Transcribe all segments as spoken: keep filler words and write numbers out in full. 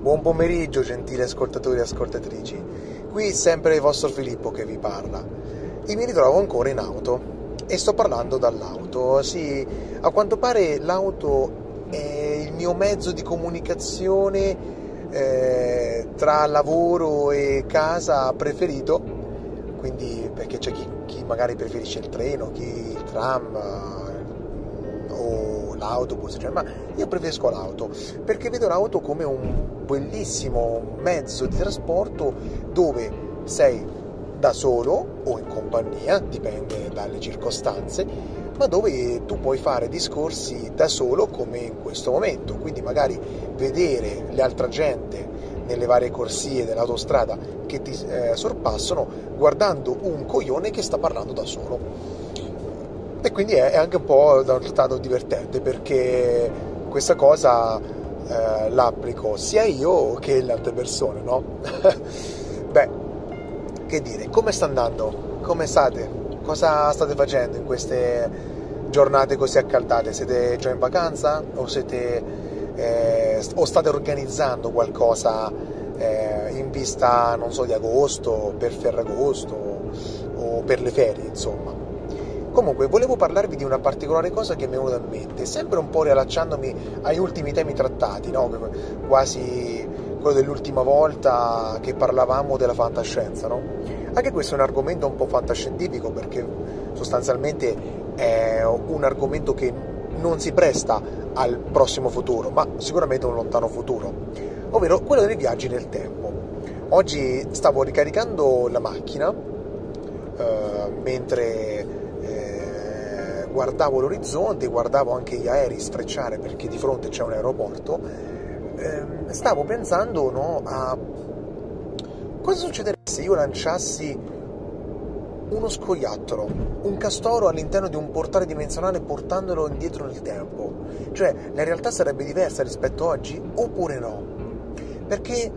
Buon pomeriggio, gentili ascoltatori e ascoltatrici. Qui sempre il vostro Filippo che vi parla. E mi ritrovo ancora in auto. E sto parlando dall'auto. Sì, a quanto pare l'auto è il mio mezzo di comunicazione eh, tra lavoro e casa preferito. Quindi, perché c'è chi, chi magari preferisce il treno, chi il tram o l'autobus, cioè, ma io preferisco l'auto perché vedo l'auto come un bellissimo mezzo di trasporto dove sei da solo o in compagnia, dipende dalle circostanze, ma dove tu puoi fare discorsi da solo come in questo momento, quindi magari vedere l'altra gente nelle varie corsie dell'autostrada che ti eh, sorpassano guardando un coglione che sta parlando da solo. E quindi è, è anche un po' da un lato divertente, perché questa cosa eh, l'applico sia io che le altre persone, no? Beh, che dire, come sta andando? Come state? Cosa state facendo in queste giornate così accaldate? Siete già in vacanza? O siete eh, o state organizzando qualcosa eh, in vista, non so, di agosto, per Ferragosto o per le ferie, insomma? Comunque, volevo parlarvi di una particolare cosa che mi è venuta in mente, sempre un po' riallacciandomi agli ultimi temi trattati, no? Quasi quello dell'ultima volta che parlavamo della fantascienza, no? Anche questo è un argomento un po' fantascientifico, perché sostanzialmente è un argomento che non si presta al prossimo futuro, ma sicuramente a un lontano futuro, ovvero quello dei viaggi nel tempo. Oggi stavo ricaricando la macchina eh, mentre eh, guardavo l'orizzonte, guardavo anche gli aerei sfrecciare perché di fronte c'è un aeroporto. Stavo pensando, no, a cosa succederebbe se io lanciassi uno scoiattolo, un castoro all'interno di un portale dimensionale portandolo indietro nel tempo. Cioè, la realtà sarebbe diversa rispetto a oggi oppure no? Perché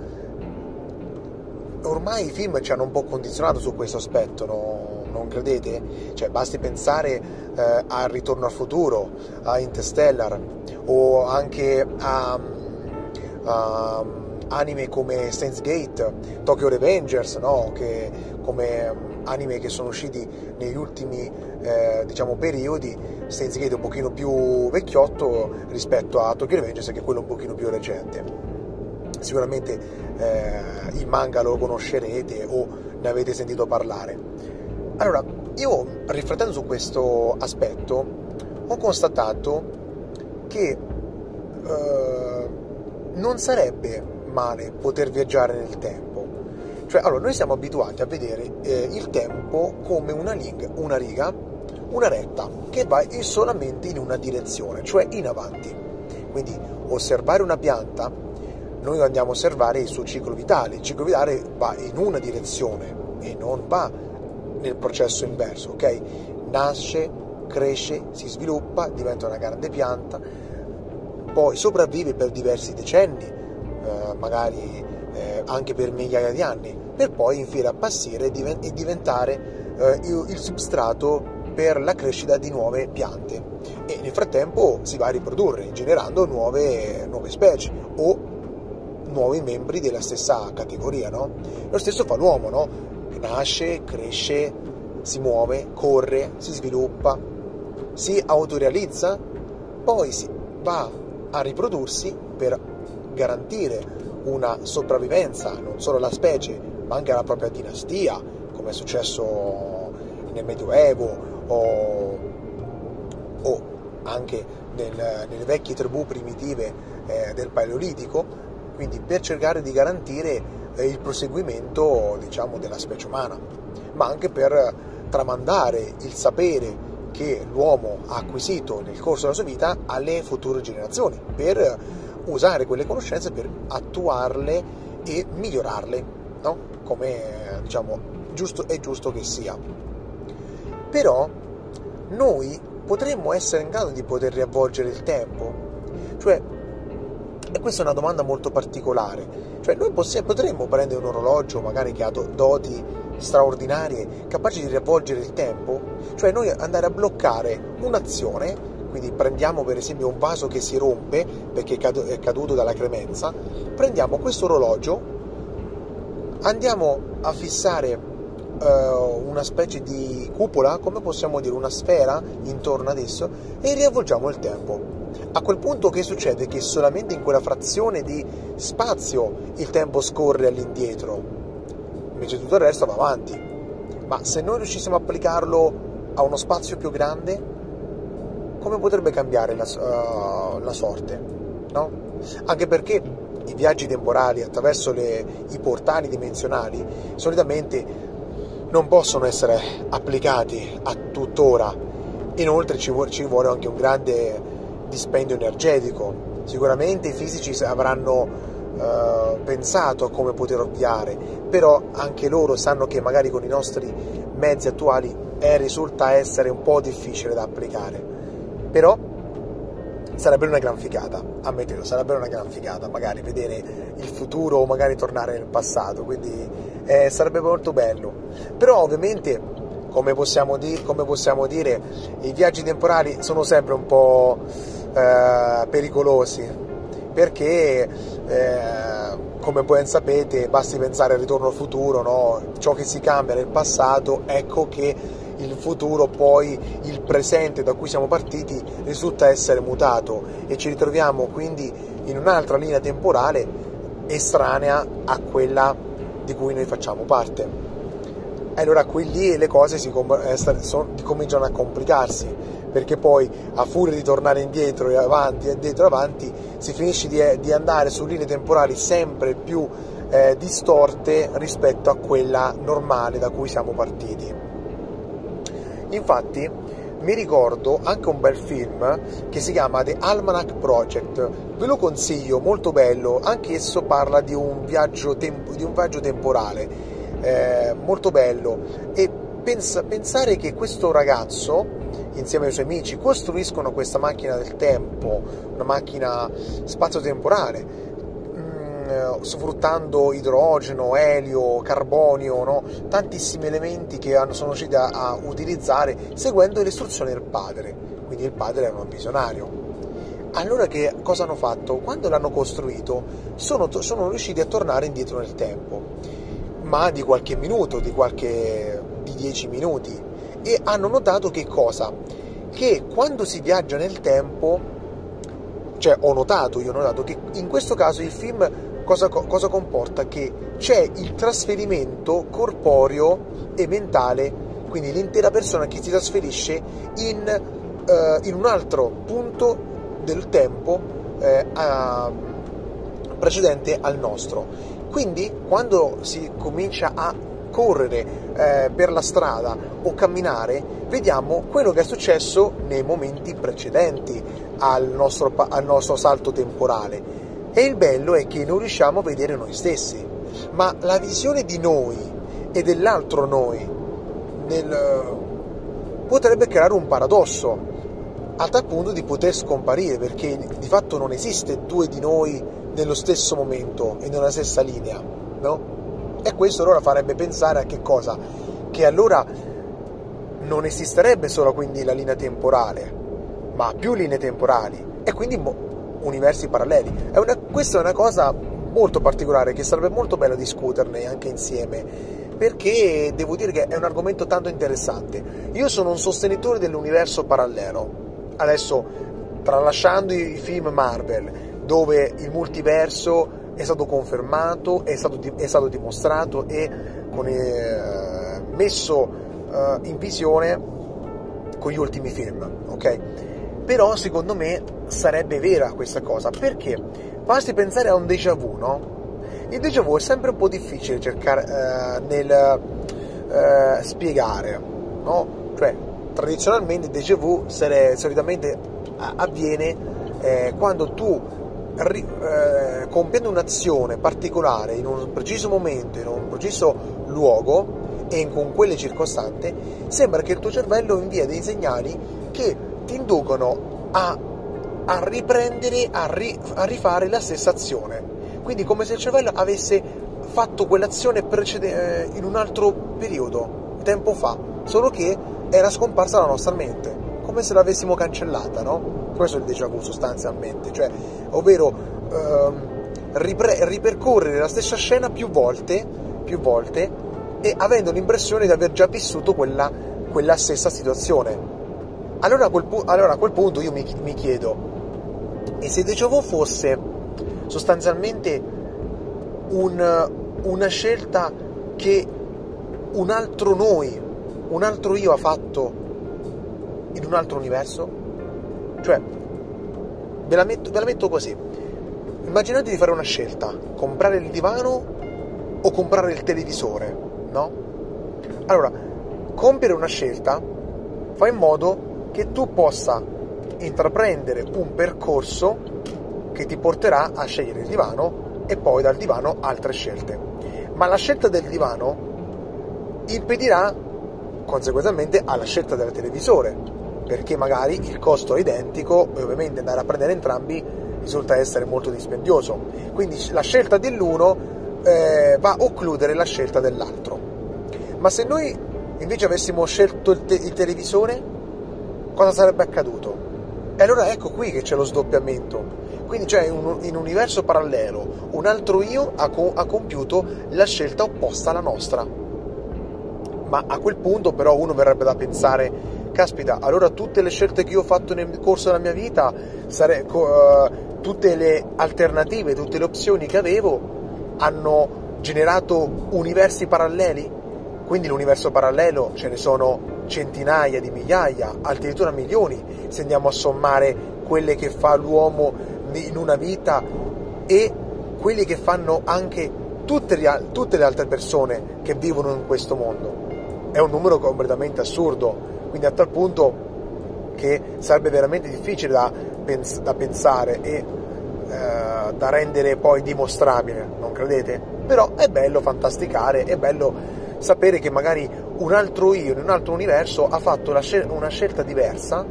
ormai i film ci hanno un po' condizionato su questo aspetto, no? Non credete? Cioè, basti pensare eh, a Ritorno al futuro, a Interstellar o anche a Uh, anime come Saintsgate, Tokyo Revengers, no? Che, come anime che sono usciti negli ultimi eh, diciamo periodi. Saintsgate è un pochino più vecchiotto rispetto a Tokyo Revengers, che è quello un pochino più recente. Sicuramente eh, il manga lo conoscerete o ne avete sentito parlare. Allora, io riflettendo su questo aspetto ho constatato che eh, non sarebbe male poter viaggiare nel tempo. Cioè, allora, noi siamo abituati a vedere eh, il tempo come una riga, una riga, una retta che va solamente in una direzione, cioè in avanti. Quindi osservare una pianta, noi andiamo a osservare il suo ciclo vitale. Il ciclo vitale va in una direzione e non va nel processo inverso, ok? Nasce, cresce, si sviluppa, diventa una grande pianta, poi sopravvive per diversi decenni, eh, magari eh, anche per migliaia di anni, per poi infine appassire e, diven- e diventare eh, il, il substrato per la crescita di nuove piante, e nel frattempo si va a riprodurre generando nuove, nuove specie o nuovi membri della stessa categoria, no? Lo stesso fa l'uomo, no? Nasce, cresce, si muove, corre, si sviluppa, si autorealizza, poi si va a riprodursi per garantire una sopravvivenza non solo alla specie ma anche alla propria dinastia, come è successo nel Medioevo o, o anche nel, nelle vecchie tribù primitive eh, del Paleolitico, quindi per cercare di garantire eh, il proseguimento, diciamo, della specie umana, ma anche per tramandare il sapere che l'uomo ha acquisito nel corso della sua vita alle future generazioni, per usare quelle conoscenze per attuarle e migliorarle, no? Come, diciamo, giusto, è giusto che sia. Però noi potremmo essere in grado di poter riavvolgere il tempo? Cioè, e questa è una domanda molto particolare. Cioè, noi possiamo, potremmo prendere un orologio magari che ha doti straordinarie, capaci di riavvolgere il tempo? Cioè, noi andare a bloccare un'azione Quindi prendiamo per esempio un vaso che si rompe perché è caduto dalla cremenza, prendiamo questo orologio, andiamo a fissare uh, una specie di cupola, come possiamo dire, una sfera intorno ad esso, e riavvolgiamo il tempo. A quel punto che succede? Che solamente in quella frazione di spazio il tempo scorre all'indietro, invece tutto il resto va avanti. Ma se noi riuscissimo a applicarlo a uno spazio più grande, come potrebbe cambiare la, uh, la sorte, no? Anche perché i viaggi temporali attraverso le, i portali dimensionali solitamente non possono essere applicati a tuttora. Inoltre ci, vu- ci vuole anche un grande dispendio energetico. Sicuramente i fisici avranno uh, pensato a come poter ovviare, però anche loro sanno che magari con i nostri mezzi attuali eh, risulta essere un po' difficile da applicare. Però sarebbe una gran figata, ammettetelo, sarebbe una gran figata magari vedere il futuro o magari tornare nel passato, quindi eh, sarebbe molto bello. Però ovviamente, come possiamo, di- come possiamo dire, i viaggi temporali sono sempre un po' eh, pericolosi, perché eh, come ben sapete, basti pensare al Ritorno al futuro, no? Ciò che si cambia nel passato, ecco che il futuro, poi il presente da cui siamo partiti, risulta essere mutato e ci ritroviamo quindi in un'altra linea temporale estranea a quella di cui noi facciamo parte. E allora qui lì le cose si com- sono, cominciano a complicarsi, perché poi a furia di tornare indietro e avanti e indietro e avanti si finisce di, di andare su linee temporali sempre più eh, distorte rispetto a quella normale da cui siamo partiti. Infatti mi ricordo anche un bel film che si chiama The Almanac Project, ve lo consiglio, molto bello, anche esso parla di un viaggio, temp- di un viaggio temporale, eh, molto bello, e pens- pensare che questo ragazzo insieme ai suoi amici costruiscono questa macchina del tempo, una macchina spazio-temporale, sfruttando idrogeno, elio, carbonio, no? Tantissimi elementi che hanno, sono riusciti a, a utilizzare seguendo le istruzioni del padre. Quindi il padre era un visionario. Allora che cosa hanno fatto? Quando l'hanno costruito sono, sono riusciti a tornare indietro nel tempo, ma di qualche minuto, di qualche di dieci minuti, e hanno notato che cosa? Che quando si viaggia nel tempo, cioè ho notato, io ho notato che in questo caso il film Cosa, cosa comporta? Che c'è il trasferimento corporeo e mentale, quindi l'intera persona che si trasferisce in, eh, in un altro punto del tempo eh, a, precedente al nostro. Quindi quando si comincia a correre eh, per la strada o camminare, vediamo quello che è successo nei momenti precedenti al nostro, al nostro salto temporale. E il bello è che non riusciamo a vedere noi stessi, ma la visione di noi e dell'altro noi nel... potrebbe creare un paradosso, a tal punto di poter scomparire, perché di fatto non esiste due di noi nello stesso momento e nella stessa linea, no? E questo allora farebbe pensare a che cosa? Che allora non esisterebbe solo quindi la linea temporale, ma più linee temporali, e quindi mo- universi paralleli. È una, questa è una cosa molto particolare che sarebbe molto bello discuterne anche insieme, perché devo dire che è un argomento tanto interessante. Io sono un sostenitore dell'universo parallelo. Adesso, tralasciando i film Marvel, dove il multiverso è stato confermato, è stato, è stato dimostrato e con, eh, messo eh, in visione con gli ultimi film, ok? Però secondo me sarebbe vera questa cosa, perché basti pensare a un déjà vu, no? Il déjà vu è sempre un po' difficile cercare eh, nel eh, spiegare, no? Cioè tradizionalmente il déjà vu sare- solitamente avviene eh, quando tu ri- eh, compiendo un'azione particolare in un preciso momento, in un preciso luogo e con quelle circostanti, sembra che il tuo cervello invia dei segnali che ti inducono a, a riprendere, a, ri, a rifare la stessa azione. Quindi come se il cervello avesse fatto quell'azione precede, eh, in un altro periodo, tempo fa, solo che era scomparsa dalla nostra mente. come se l'avessimo cancellata, no? Questo è il déjà vu sostanzialmente, cioè, ovvero ehm, ripre- ripercorrere la stessa scena più volte, più volte, e avendo l'impressione di aver già vissuto quella, quella stessa situazione. Allora a quel, pu- allora a quel punto io mi, mi chiedo, e se déjà vu fosse sostanzialmente un, una scelta che un altro noi, un altro io ha fatto in un altro universo? Cioè, ve la metto, ve la metto così. Immaginate di fare una scelta, comprare il divano o comprare il televisore, no? Allora, compiere una scelta fa in modo che tu possa intraprendere un percorso che ti porterà a scegliere il divano e poi dal divano altre scelte, ma la scelta del divano impedirà conseguentemente alla scelta del televisore, perché magari il costo è identico e ovviamente andare a prendere entrambi risulta essere molto dispendioso, quindi la scelta dell'uno eh, va a occludere la scelta dell'altro. Ma se noi invece avessimo scelto il, te- il televisore, cosa sarebbe accaduto? E allora ecco qui che c'è lo sdoppiamento, quindi c'è un, un universo parallelo, un altro io ha, co- ha compiuto la scelta opposta alla nostra. Ma a quel punto però uno verrebbe da pensare, caspita, allora tutte le scelte che io ho fatto nel corso della mia vita, sare- co- uh, tutte le alternative, tutte le opzioni che avevo hanno generato universi paralleli? Quindi l'universo parallelo ce ne sono centinaia di migliaia, addirittura milioni, se andiamo a sommare quelle che fa l'uomo in una vita e quelli che fanno anche tutte le, tutte le altre persone che vivono in questo mondo. È un numero completamente assurdo, quindi a tal punto che sarebbe veramente difficile da, pens- da pensare e eh, da rendere poi dimostrabile, non credete? Però è bello fantasticare, è bello sapere che magari un altro io in un altro universo ha fatto una, scel- una scelta diversa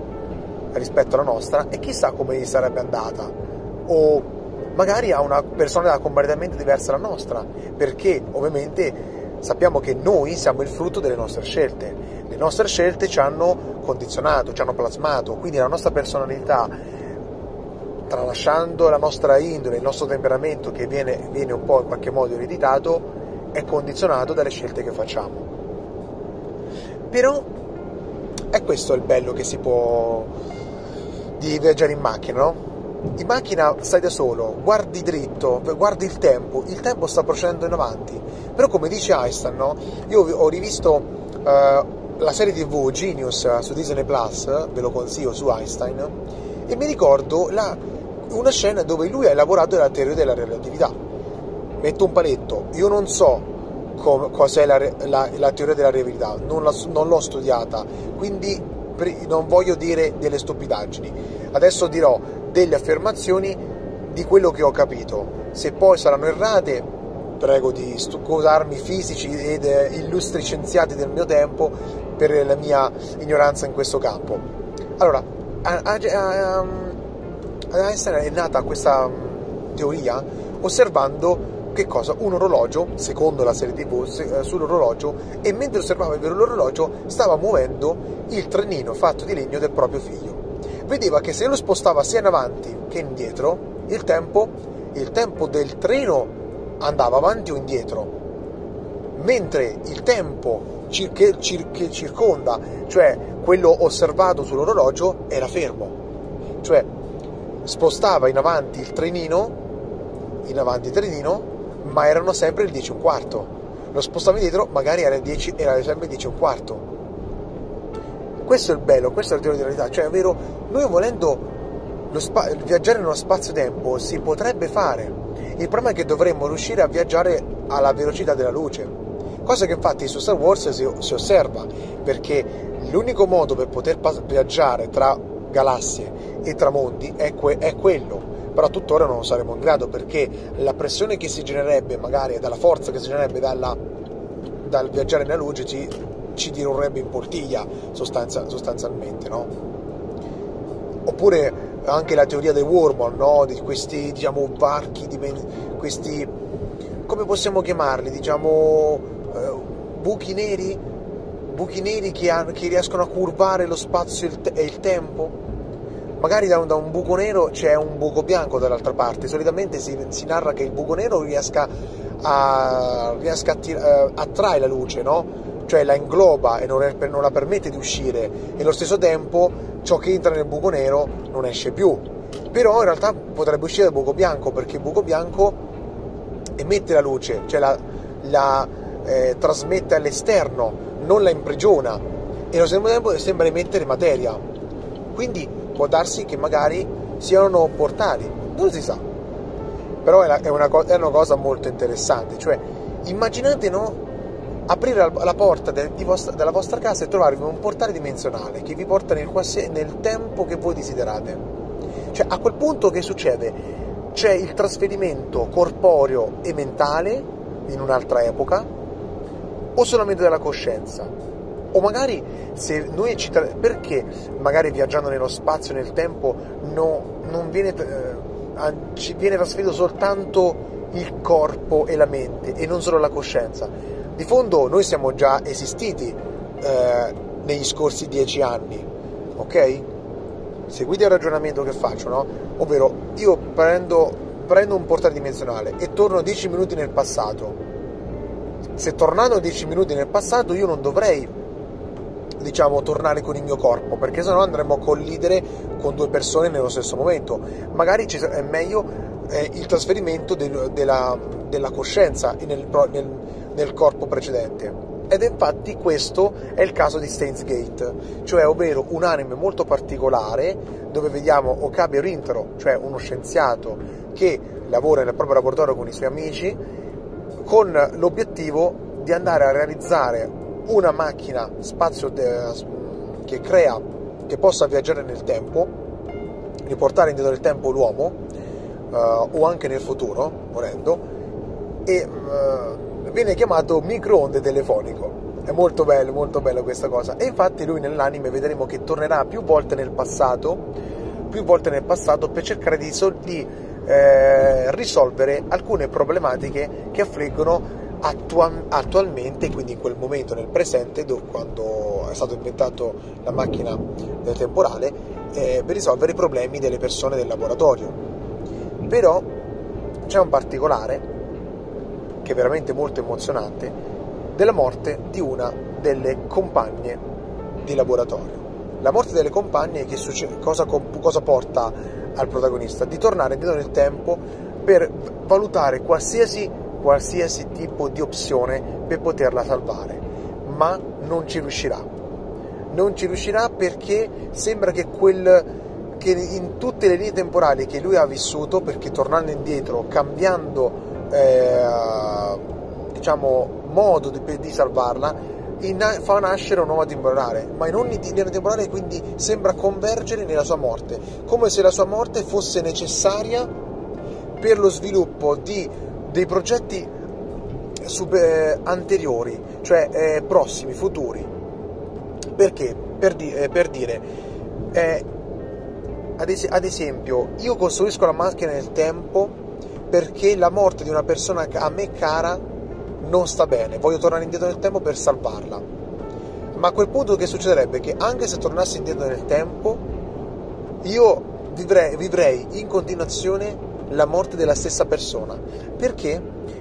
rispetto alla nostra e chissà come gli sarebbe andata, o magari ha una personalità completamente diversa dalla nostra, perché ovviamente sappiamo che noi siamo il frutto delle nostre scelte, le nostre scelte ci hanno condizionato, ci hanno plasmato, quindi la nostra personalità, tralasciando la nostra indole, il nostro temperamento che viene, viene un po' in qualche modo ereditato, è condizionato dalle scelte che facciamo. Però è questo il bello che si può di viaggiare in macchina, no? In macchina stai da solo, guardi dritto, guardi il tempo, il tempo sta procedendo in avanti. Però come dice Einstein, no? Io ho rivisto uh, la serie tivù Genius su Disney Plus, ve lo consiglio, su Einstein, e mi ricordo la, una scena dove lui ha elaborato la teoria della relatività. Metto un paletto, io non so com- cos'è la, re- la, la teoria della relatività, non, la, non l'ho studiata, quindi pre- non voglio dire delle stupidaggini. Adesso dirò delle affermazioni di quello che ho capito. Se poi saranno errate, prego di scusarmi fisici ed eh, illustri scienziati del mio tempo per la mia ignoranza in questo campo. Allora, a, a, a, a Einstein è nata questa um, teoria osservando che cosa? Un orologio, secondo la serie tivù, se, eh, sull'orologio, e mentre osservava l'orologio stava muovendo il trenino fatto di legno del proprio figlio. Vedeva che se lo spostava sia in avanti che indietro, il tempo, il tempo del treno andava avanti o indietro, mentre il tempo cir- che, cir- che circonda, cioè quello osservato sull'orologio, era fermo. Cioè spostava in avanti il trenino, in avanti il trenino, ma erano sempre il dieci e un quarto. Lo spostavo indietro, magari era, dieci, era sempre il dieci e un quarto. Questo è il bello, questa è la teoria della realtà. Cioè, è vero, noi volendo lo spa- viaggiare nello spazio-tempo si potrebbe fare. Il problema è che dovremmo riuscire a viaggiare alla velocità della luce, cosa che infatti su Star Wars si, si osserva, perché l'unico modo per poter pas- viaggiare tra galassie e tra mondi è, que- è quello. Però tuttora non saremo in grado, perché la pressione che si genererebbe magari, dalla forza che si genererebbe dalla, dal viaggiare nella luce, ci, ci dironerebbe in portiglia sostanza, sostanzialmente, no? Oppure anche la teoria dei wormhole, no? Di questi, diciamo, varchi, di questi, come possiamo chiamarli, diciamo, eh, buchi neri buchi neri che, hanno, che riescono a curvare lo spazio e il tempo. Magari da un, da un buco nero c'è un buco bianco dall'altra parte. Solitamente si, si narra che il buco nero riesca a, riesca a tir- attrae la luce, no? Cioè la ingloba e non, è, non la permette di uscire, e allo stesso tempo ciò che entra nel buco nero non esce più. Però in realtà potrebbe uscire dal buco bianco, perché il buco bianco emette la luce, cioè la, la eh, trasmette all'esterno, non la imprigiona, e allo stesso tempo sembra emettere materia. Quindi può darsi che magari siano portali, non si sa. Però è, la, è, una, co- è una cosa molto interessante. Cioè, immaginate, no? Aprire la porta de, di vostra, della vostra casa e trovarvi un portale dimensionale che vi porta nel, quasi, nel tempo che voi desiderate. Cioè, a quel punto che succede? C'è il trasferimento corporeo e mentale in un'altra epoca, o solamente della coscienza. O magari se noi ci tra... perché magari viaggiando nello spazio, nel tempo, no, non viene, eh, ci viene trasferito soltanto il corpo e la mente, e non solo la coscienza. Di fondo noi siamo già esistiti eh, negli scorsi dieci anni, ok? Seguite il ragionamento che faccio, no? Ovvero, io prendo, prendo un portale dimensionale e torno dieci minuti nel passato. Se tornando dieci minuti nel passato, io non dovrei, diciamo, tornare con il mio corpo, perché sennò andremo a collidere con due persone nello stesso momento. Magari ci è meglio eh, il trasferimento de, della, della coscienza nel, nel, nel corpo precedente. Ed infatti questo è il caso di Steins Gate, cioè ovvero un anime molto particolare dove vediamo Okabe Rintaro, cioè uno scienziato che lavora nel proprio laboratorio con i suoi amici, con l'obiettivo di andare a realizzare una macchina spazio de- che crea, che possa viaggiare nel tempo, riportare indietro nel tempo l'uomo uh, o anche nel futuro, volendo, e uh, viene chiamato microonde telefonico. È molto bello, molto bello questa cosa. E infatti lui nell'anime vedremo che tornerà più volte nel passato, più volte nel passato per cercare di, sol- di eh, risolvere alcune problematiche che affliggono attualmente, quindi in quel momento nel presente, quando è stato inventato la macchina del temporale, eh, per risolvere i problemi delle persone del laboratorio. Però c'è un particolare che è veramente molto emozionante, della morte di una delle compagne di laboratorio. La morte delle compagne, che succede, cosa, cosa porta al protagonista? Di tornare indietro nel tempo per valutare qualsiasi qualsiasi tipo di opzione per poterla salvare, ma non ci riuscirà. Non ci riuscirà perché sembra che quel che in tutte le linee temporali che lui ha vissuto, perché tornando indietro, cambiando eh, diciamo modo di, di salvarla, in, fa nascere un nuovo temporale, ma in ogni linea temporale quindi sembra convergere nella sua morte, come se la sua morte fosse necessaria per lo sviluppo di dei progetti sub, eh, anteriori, cioè eh, prossimi, futuri. Perché? Per, di, eh, per dire, eh, ad, es- ad esempio, io costruisco la macchina nel tempo perché la morte di una persona a me cara non sta bene, voglio tornare indietro nel tempo per salvarla. Ma a quel punto che succederebbe? Che anche se tornassi indietro nel tempo, io vivrei, vivrei in continuazione la morte della stessa persona. Perché?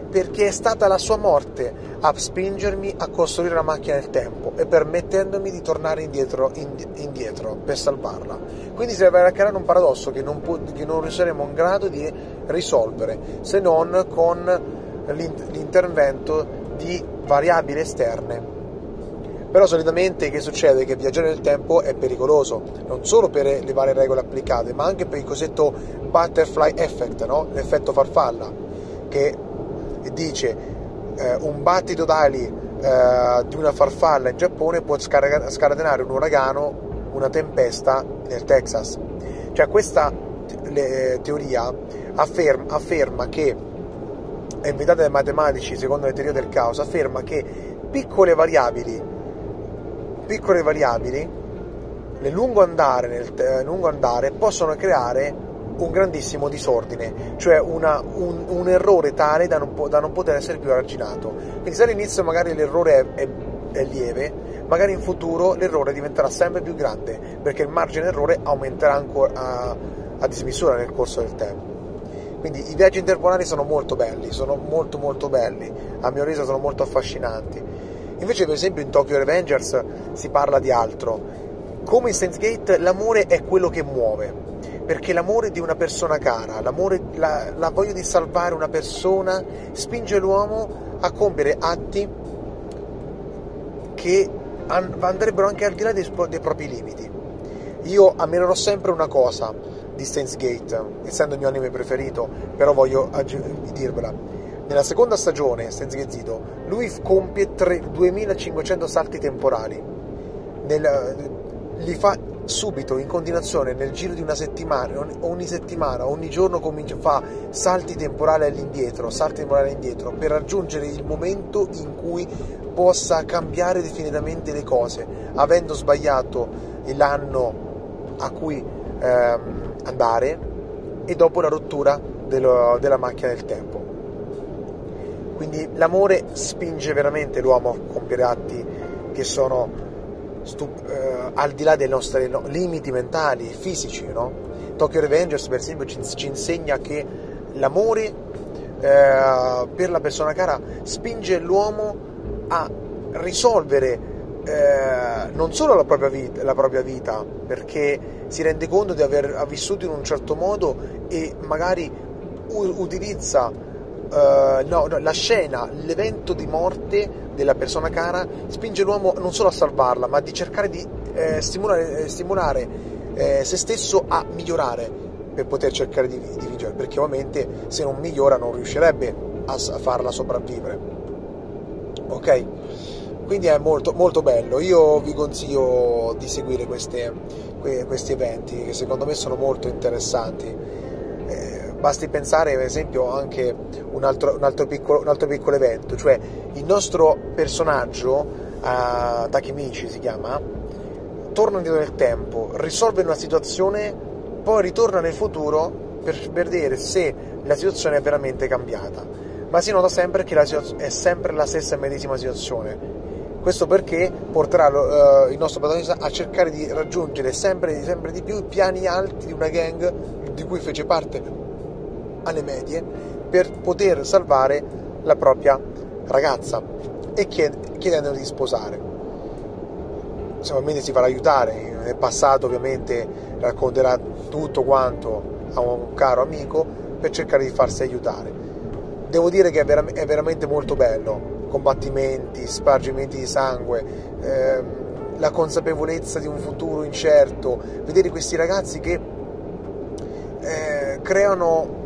Perché è stata la sua morte a spingermi a costruire la macchina del tempo e permettendomi di tornare indietro, indietro per salvarla. Quindi si va a creare un paradosso che non, può, che non saremo in grado di risolvere, se non con l'intervento di variabili esterne. Però solitamente che succede? Che viaggiare nel tempo è pericoloso, non solo per le varie regole applicate, ma anche per il cosiddetto butterfly effect, no? L'effetto farfalla, che dice eh, un battito d'ali eh, di una farfalla in Giappone può scar- scatenare un uragano, una tempesta nel Texas. Cioè questa te- teoria afferma, afferma che, è inventata dai matematici secondo le teorie del caos, afferma che piccole variabili piccole variabili nel lungo andare, nel eh, lungo andare possono creare un grandissimo disordine, cioè una, un, un errore tale da non, po- da non poter essere più arginato. Quindi se all'inizio magari l'errore è, è, è lieve, magari in futuro l'errore diventerà sempre più grande, perché il margine d'errore aumenterà ancora a, a dismisura nel corso del tempo. Quindi i viaggi interplanari sono molto belli, sono molto molto belli, a mio avviso sono molto affascinanti. Invece per esempio in Tokyo Revengers si parla di altro. Come in Saintsgate, l'amore è quello che muove, perché l'amore di una persona cara, l'amore, la, la voglia di salvare una persona spinge l'uomo a compiere atti che andrebbero anche al di là dei, dei propri limiti. Io ammirerò sempre una cosa di Steins Gate, essendo il mio anime preferito, però voglio aggi- dirvela. Nella seconda stagione, Steins Gate Zito, lui compie tre, duemilacinquecento salti temporali, nel, li fa subito, in continuazione, nel giro di una settimana, ogni settimana, ogni giorno comincia, fa salti temporali all'indietro, salti temporali all'indietro, per raggiungere il momento in cui possa cambiare definitivamente le cose, avendo sbagliato l'anno a cui ehm, andare e dopo la rottura dello, della macchina del tempo. Quindi l'amore spinge veramente l'uomo a compiere atti che sono Stup- eh, al di là dei nostri no, limiti mentali, fisici, no? Tokyo Revengers per esempio ci, ci insegna che l'amore eh, per la persona cara spinge l'uomo a risolvere eh, non solo la propria, vita, la propria vita, perché si rende conto di aver vissuto in un certo modo e magari u- utilizza Uh, no, no, la scena, l'evento di morte della persona cara spinge l'uomo non solo a salvarla, ma di cercare di eh, stimolare, eh, stimolare eh, se stesso a migliorare, per poter cercare di, di vincere, perché ovviamente se non migliora non riuscirebbe a, a farla sopravvivere. Ok? Quindi è molto, molto bello. Io vi consiglio di seguire queste, que, questi eventi, che secondo me sono molto interessanti. eh, Basti pensare per esempio anche un altro, un altro, piccolo, un altro piccolo evento, cioè il nostro personaggio, uh, Takemichi si chiama, torna indietro nel tempo, risolve una situazione, poi ritorna nel futuro per vedere se la situazione è veramente cambiata, ma si nota sempre che la situazione è sempre la stessa medesima situazione. Questo perché porterà uh, il nostro protagonista a cercare di raggiungere sempre, sempre di più i piani alti di una gang di cui fece parte alle medie, per poter salvare la propria ragazza e chied- chiedendole di sposare. Se ovviamente si farà aiutare, nel passato ovviamente racconterà tutto quanto a un caro amico per cercare di farsi aiutare. Devo dire che è, vera- è veramente molto bello, combattimenti, spargimenti di sangue, ehm, la consapevolezza di un futuro incerto, vedere questi ragazzi che eh, creano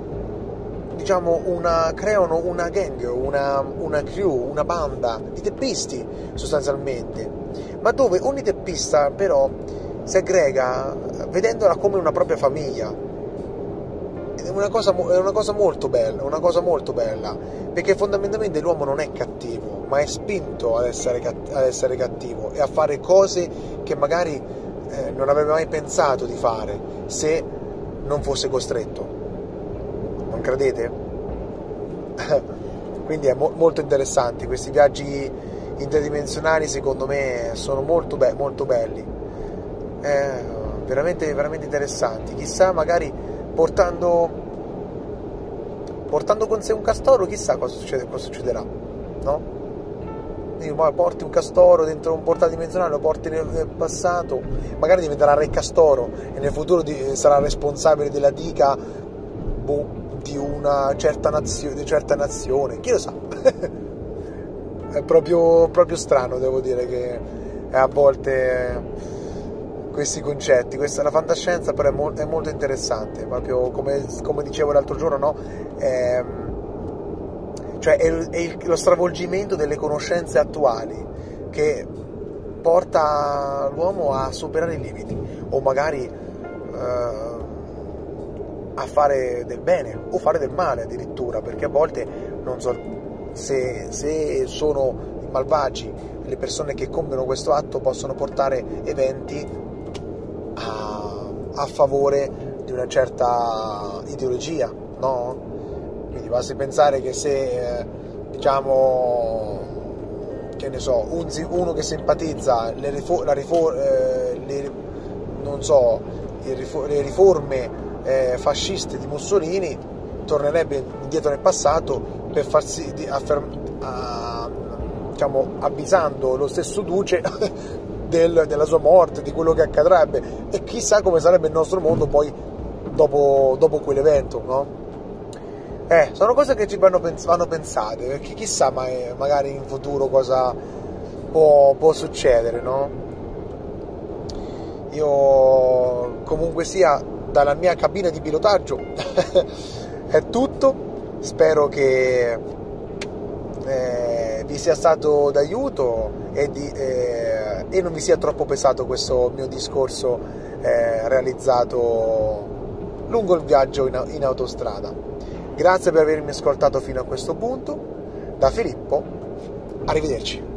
diciamo una, creano una gang, una, una crew, una banda di teppisti sostanzialmente, ma dove ogni teppista però si aggrega vedendola come una propria famiglia. È una cosa, è una cosa molto bella, una cosa molto bella, perché fondamentalmente l'uomo non è cattivo, ma è spinto ad essere, ad essere cattivo e a fare cose che magari eh, non avrebbe mai pensato di fare se non fosse costretto. Non credete? Quindi è mo- molto interessante. Questi viaggi interdimensionali secondo me sono molto, be- molto belli, eh, veramente, veramente interessanti. Chissà, magari portando portando con sé un castoro, chissà cosa, succede, cosa succederà, no? Quindi, ma porti un castoro dentro un portale dimensionale, lo porti nel, nel passato, magari diventerà re castoro e nel futuro di- sarà responsabile della dica boh di una certa nazione, di certa nazione, chi lo sa. È proprio, proprio strano, devo dire, che a volte questi concetti, questa la fantascienza però è, mo- è molto interessante, proprio come, come dicevo l'altro giorno, no? È, cioè è, è il, lo stravolgimento delle conoscenze attuali che porta l'uomo a superare i limiti, o magari eh, a fare del bene o fare del male addirittura, perché a volte non so se, se sono malvagi le persone che compiono questo atto, possono portare eventi a, a favore di una certa ideologia, no? Quindi basti pensare che se eh, diciamo che ne so, un, uno che simpatizza le, rifo- la rifor- eh, le, non so, il rifo- le riforme eh, fasciste di Mussolini tornerebbe indietro nel passato per farsi di, afferm- a, diciamo, avvisando lo stesso Duce del, della sua morte, di quello che accadrebbe, e chissà come sarebbe il nostro mondo poi dopo, dopo quell'evento, no? Eh, sono cose che ci vanno, pens- vanno pensate, perché chissà mai, magari in futuro cosa può, può succedere, no? Io comunque sia, dalla mia cabina di pilotaggio è tutto. Spero che eh, vi sia stato d'aiuto e, di, eh, e non vi sia troppo pesato questo mio discorso eh, realizzato lungo il viaggio in, in autostrada. Grazie per avermi ascoltato fino a questo punto. Da Filippo, arrivederci.